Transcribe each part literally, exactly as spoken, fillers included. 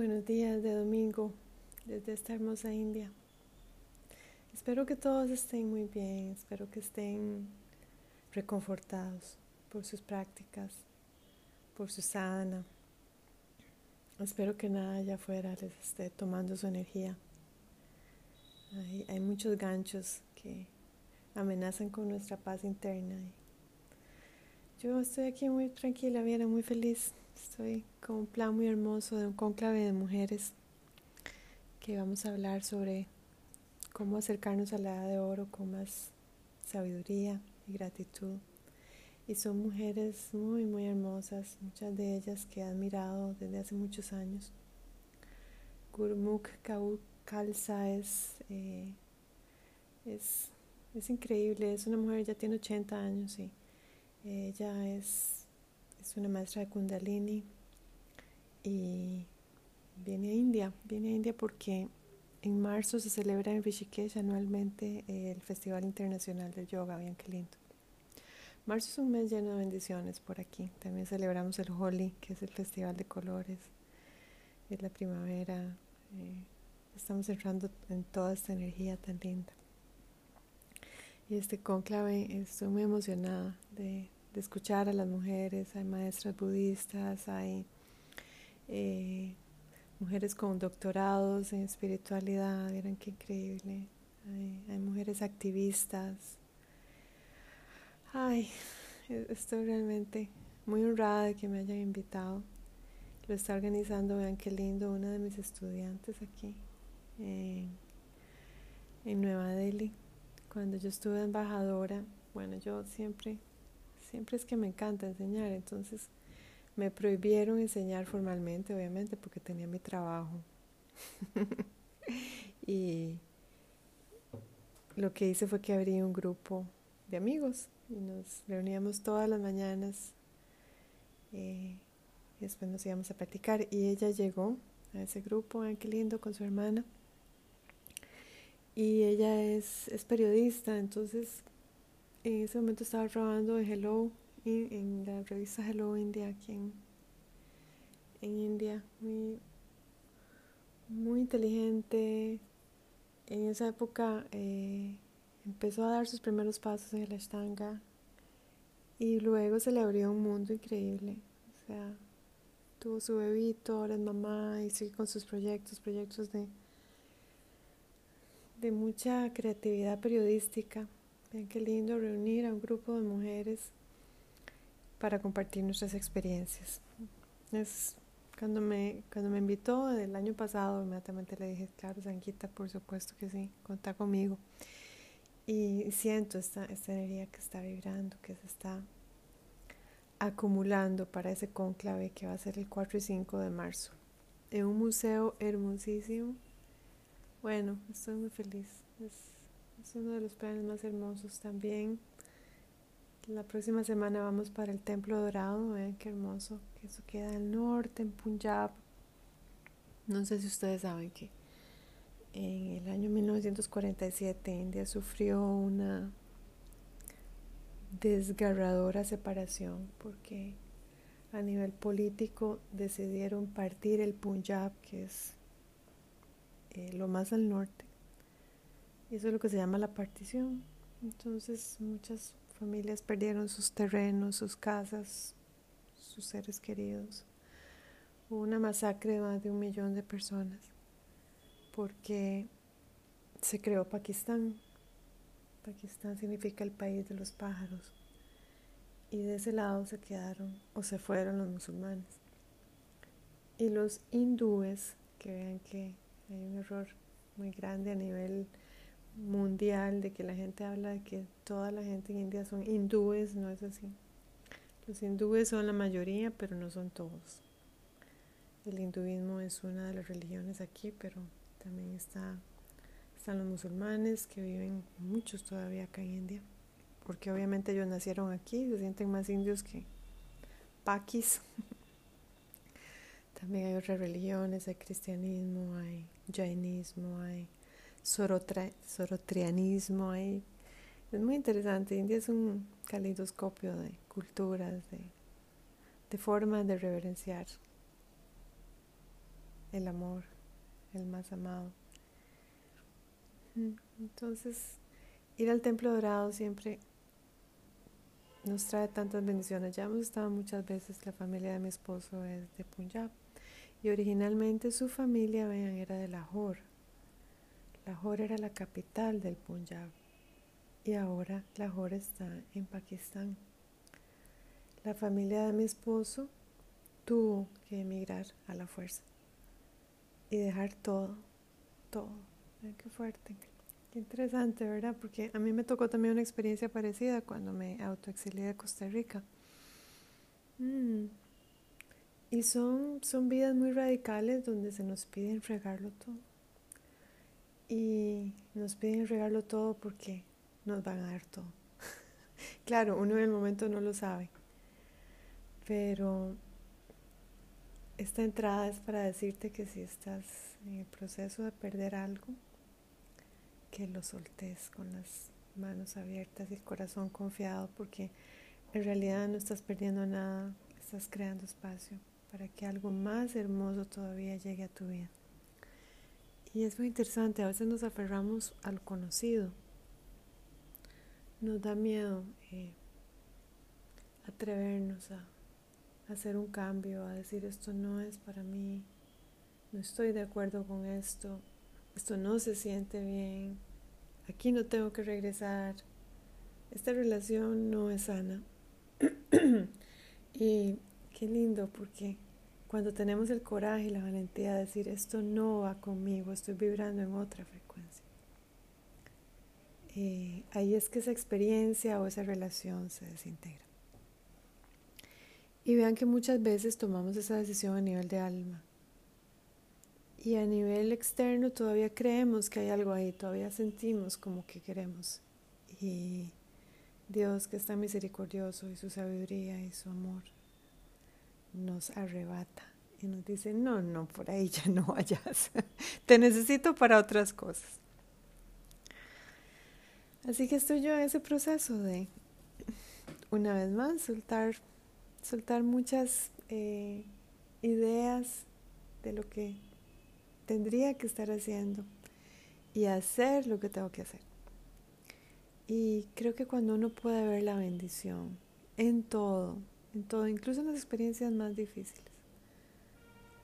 Buenos días de domingo desde esta hermosa India. Espero que todos estén muy bien, espero que estén reconfortados por sus prácticas, por su sadhana. Espero que nada allá afuera les esté tomando su energía. Hay, hay muchos ganchos que amenazan con nuestra paz interna. Yo estoy aquí muy tranquila, bien, muy feliz. Estoy con un plan muy hermoso de un cónclave de mujeres que vamos a hablar sobre cómo acercarnos a la edad de oro con más sabiduría y gratitud. Y son mujeres muy, muy hermosas, muchas de ellas que he admirado desde hace muchos años. Gurmukh Kau Kalsa es, eh, es, es increíble, es una mujer, ya tiene ochenta años y ella es... Es una maestra de Kundalini y viene a India, viene a India porque en marzo se celebra en Rishikesh anualmente el Festival Internacional de Yoga, bien que lindo. Marzo es un mes lleno de bendiciones por aquí, también celebramos el Holi, que es el festival de colores, es la primavera, eh, estamos entrando en toda esta energía tan linda. Y este cónclave, estoy muy emocionada de... de escuchar a las mujeres. Hay maestras budistas, hay eh, mujeres con doctorados en espiritualidad, miren qué increíble, hay, hay mujeres activistas. Ay, estoy realmente muy honrada de que me hayan invitado, lo está organizando, vean qué lindo, una de mis estudiantes aquí eh, en Nueva Delhi, cuando yo estuve embajadora. Bueno, yo siempre... Siempre es que me encanta enseñar, entonces me prohibieron enseñar formalmente, obviamente, porque tenía mi trabajo. Y lo que hice fue que abrí un grupo de amigos y nos reuníamos todas las mañanas eh, y después nos íbamos a platicar. Y ella llegó a ese grupo, vean qué lindo, con su hermana. Y ella es, es periodista, entonces... En ese momento estaba trabajando en Hello, en, en la revista Hello India, aquí en, en India, muy, muy inteligente. En esa época eh, empezó a dar sus primeros pasos en el Ashtanga y luego se le abrió un mundo increíble. O sea, tuvo su bebito, ahora es mamá y sigue con sus proyectos, proyectos de, de mucha creatividad periodística. Vean qué lindo reunir a un grupo de mujeres para compartir nuestras experiencias. Es cuando me, cuando me invitó del año pasado, inmediatamente le dije, claro, Sanguita, por supuesto que sí, contá conmigo. Y siento esta, esta energía que está vibrando, que se está acumulando para ese cónclave que va a ser el cuatro y cinco de marzo. En un museo hermosísimo. Bueno, estoy muy feliz. Es, Es uno de los planes más hermosos también. La próxima semana vamos para el Templo Dorado. Vean qué hermoso. Eso queda al norte, en Punjab. No sé si ustedes saben que en el año mil novecientos cuarenta y siete India sufrió una desgarradora separación porque a nivel político decidieron partir el Punjab, que es eh, lo más al norte. Y eso es lo que se llama la partición. Entonces muchas familias perdieron sus terrenos, sus casas, sus seres queridos. Hubo una masacre de más de un millón de personas porque se creó Pakistán. Pakistán significa el país de los pájaros. Y de ese lado se quedaron o se fueron los musulmanes. Y los hindúes, que vean que hay un error muy grande a nivel mundial, de que la gente habla de que toda la gente en India son hindúes, no es así. Los hindúes son la mayoría, pero no son todos. El hinduismo es una de las religiones aquí, pero también está, están los musulmanes, que viven muchos todavía acá en India, porque obviamente ellos nacieron aquí, se sienten más indios que paquis. También hay otras religiones, hay cristianismo, hay jainismo, hay Zorotra, zorotrianismo. Ahí es muy interesante. India es un caleidoscopio de culturas, de, de formas de reverenciar el amor, el más amado. Entonces, ir al Templo Dorado siempre nos trae tantas bendiciones. Ya hemos estado muchas veces, la familia de mi esposo es de Punjab, y originalmente su familia, vean, era de Lahore. Lahore era la capital del Punjab, y ahora Lahore está en Pakistán. La familia de mi esposo tuvo que emigrar a la fuerza y dejar todo, todo. Vean qué fuerte, qué interesante, ¿verdad? Porque a mí me tocó también una experiencia parecida cuando me autoexilié de Costa Rica. Mm. Y son, son vidas muy radicales donde se nos piden regarlo todo. Y nos piden regarlo todo porque nos van a dar todo. Claro, uno en el momento no lo sabe. Pero esta entrada es para decirte que si estás en el proceso de perder algo, que lo soltes con las manos abiertas y el corazón confiado, porque en realidad no estás perdiendo nada, estás creando espacio para que algo más hermoso todavía llegue a tu vida. Y es muy interesante, a veces nos aferramos a lo conocido. Nos da miedo eh, atrevernos a hacer un cambio, a decir esto no es para mí, no estoy de acuerdo con esto, esto no se siente bien, aquí no tengo que regresar, esta relación no es sana. Y qué lindo, porque cuando tenemos el coraje y la valentía de decir esto no va conmigo, estoy vibrando en otra frecuencia, eh, ahí es que esa experiencia o esa relación se desintegra. Y vean que muchas veces tomamos esa decisión a nivel de alma, y a nivel externo todavía creemos que hay algo ahí, todavía sentimos como que queremos, y Dios, que es tan misericordioso, y su sabiduría y su amor nos arrebata y nos dice, no, no, por ahí ya no vayas, te necesito para otras cosas. Así que estoy yo en ese proceso de, una vez más, soltar, soltar muchas eh, ideas de lo que tendría que estar haciendo y hacer lo que tengo que hacer. Y creo que cuando uno puede ver la bendición en todo, en todo, incluso en las experiencias más difíciles,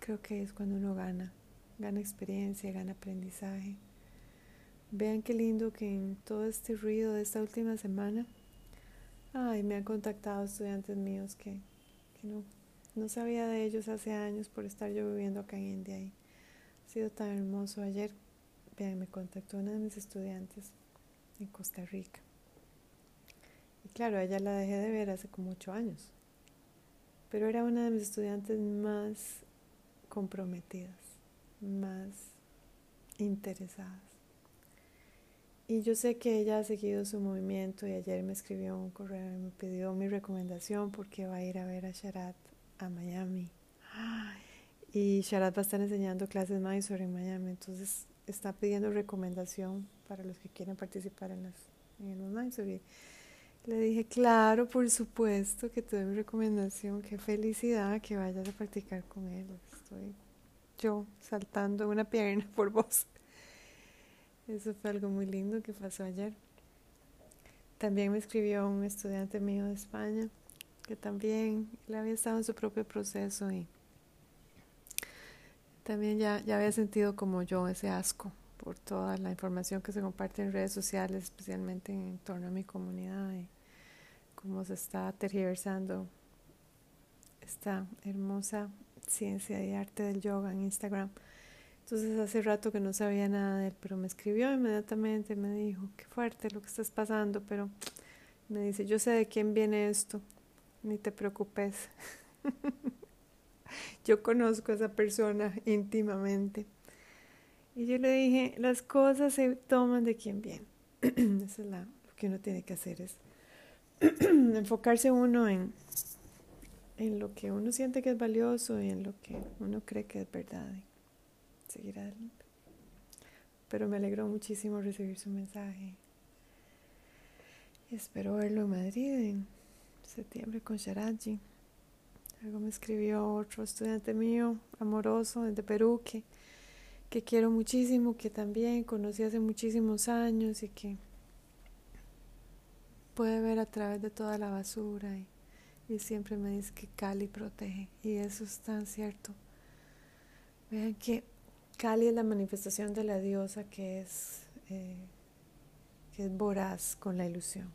creo que es cuando uno gana, gana experiencia, gana aprendizaje. Vean qué lindo que en todo este ruido de esta última semana, ay, me han contactado estudiantes míos que, que no, no sabía de ellos hace años por estar yo viviendo acá en India, y ha sido tan hermoso. Ayer, vean, me contactó una de mis estudiantes en Costa Rica, y claro, ella la dejé de ver hace como ocho años, pero era una de mis estudiantes más comprometidas, más interesadas. Y yo sé que ella ha seguido su movimiento, y ayer me escribió un correo y me pidió mi recomendación porque va a ir a ver a Sharadji a Miami. ¡Ay! Y Sharadji va a estar enseñando clases Mysore en Miami, entonces está pidiendo recomendación para los que quieren participar en, las, en los Mysore. Y le dije, claro, por supuesto que te doy mi recomendación, qué felicidad que vayas a practicar con él. Estoy yo saltando una pierna por vos. Eso fue algo muy lindo que pasó ayer. También me escribió un estudiante mío de España, que también él había estado en su propio proceso y también ya, ya había sentido como yo ese asco por toda la información que se comparte en redes sociales, especialmente en torno a mi comunidad, y cómo se está tergiversando esta hermosa ciencia y arte del yoga en Instagram. Entonces hace rato que no sabía nada de él, pero me escribió inmediatamente, me dijo, qué fuerte lo que estás pasando, pero me dice, yo sé de quién viene esto, ni te preocupes. Yo conozco a esa persona íntimamente. Y yo le dije, las cosas se toman de quien viene. Eso es la, lo que uno tiene que hacer, es enfocarse uno en, en lo que uno siente que es valioso y en lo que uno cree que es verdad. Seguir adelante. Pero me alegró muchísimo recibir su mensaje. Espero verlo en Madrid en septiembre con Sharadji. Algo me escribió otro estudiante mío, amoroso, desde Perú, que, que quiero muchísimo, que también conocí hace muchísimos años y que puede ver a través de toda la basura. Y, y siempre me dice que Cali protege. Y eso es tan cierto. Vean que Kali es la manifestación de la diosa que es, eh, que es voraz con la ilusión.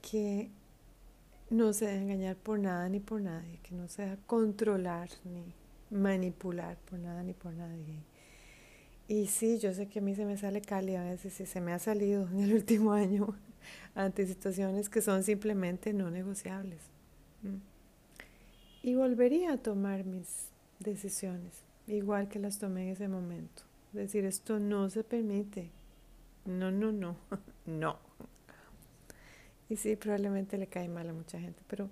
Que no se deja engañar por nada ni por nadie, que no se deja controlar ni manipular por nada ni por nadie. Y sí, yo sé que a mí se me sale Kali a veces, y se me ha salido en el último año ante situaciones que son simplemente no negociables. Y volvería a tomar mis decisiones, igual que las tomé en ese momento. Es decir, esto no se permite. No, no, no, no. Y sí, probablemente le cae mal a mucha gente, pero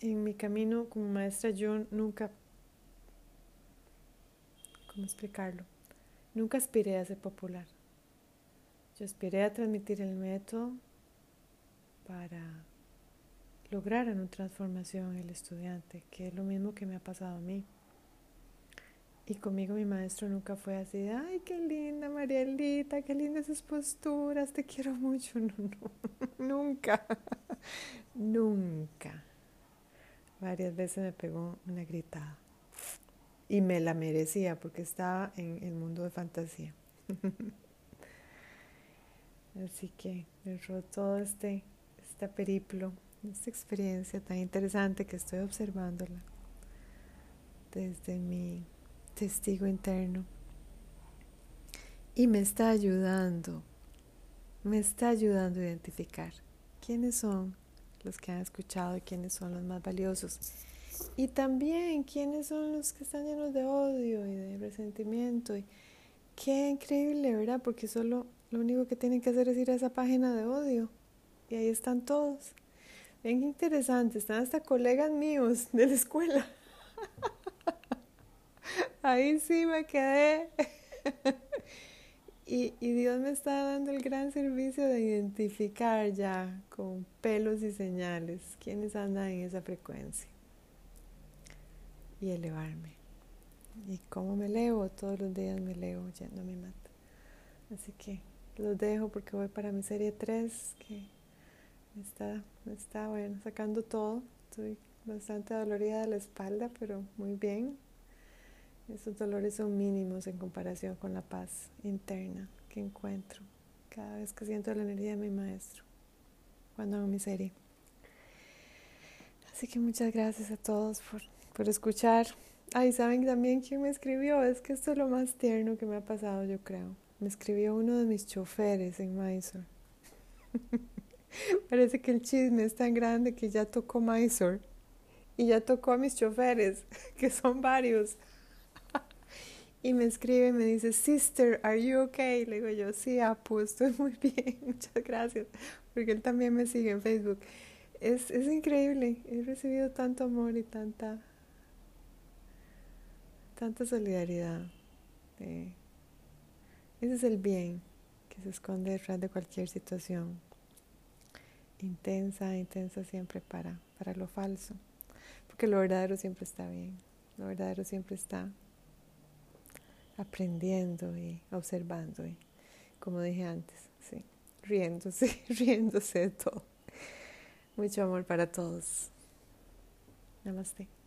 en mi camino como maestra yo nunca, ¿cómo explicarlo? Nunca aspiré a ser popular. Yo aspiré a transmitir el método para lograr una transformación en el estudiante, que es lo mismo que me ha pasado a mí. Y conmigo mi maestro nunca fue así de, ay, qué linda Marielita, qué lindas esas posturas, te quiero mucho. No, no, nunca, nunca. Varias veces me pegó una gritada y me la merecía porque estaba en el mundo de fantasía. Así que dentro de todo este, este periplo, esta experiencia tan interesante que estoy observándola desde mi testigo interno, y me está ayudando me está ayudando a identificar quiénes son los que han escuchado y quiénes son los más valiosos, y también quiénes son los que están llenos de odio y de resentimiento. Y qué increíble, ¿verdad? Porque solo lo único que tienen que hacer es ir a esa página de odio y ahí están todos. Ven qué interesante, están hasta colegas míos de la escuela. Ahí sí me quedé. y, y Dios me está dando el gran servicio de identificar ya con pelos y señales quiénes andan en esa frecuencia. Y elevarme. ¿Y cómo me elevo? Todos los días me elevo yendo a mi mata. Así que los dejo porque voy para mi serie tres, que me está, me está bueno, sacando todo. Estoy bastante dolorida de la espalda, pero muy bien. Esos dolores son mínimos en comparación con la paz interna que encuentro cada vez que siento la energía de mi maestro cuando hago mi serie. Así que muchas gracias a todos por, por escuchar. Ay, ¿saben también quién me escribió? Es que esto es lo más tierno que me ha pasado, yo creo. Me escribió uno de mis choferes en Mysore. Parece que el chisme es tan grande que ya tocó Mysore y ya tocó a mis choferes, que son varios. Y me escribe y me dice, sister, are you okay? Le digo yo, sí, Apu, estoy muy bien, muchas gracias. Porque él también me sigue en Facebook. Es, es increíble, he recibido tanto amor y tanta, tanta solidaridad. Eh, ese es el bien que se esconde detrás de cualquier situación. Intensa, intensa siempre para, para lo falso. Porque lo verdadero siempre está bien, lo verdadero siempre está aprendiendo y observando y, como dije antes, sí, riéndose, riéndose de todo. Mucho amor para todos. Namaste.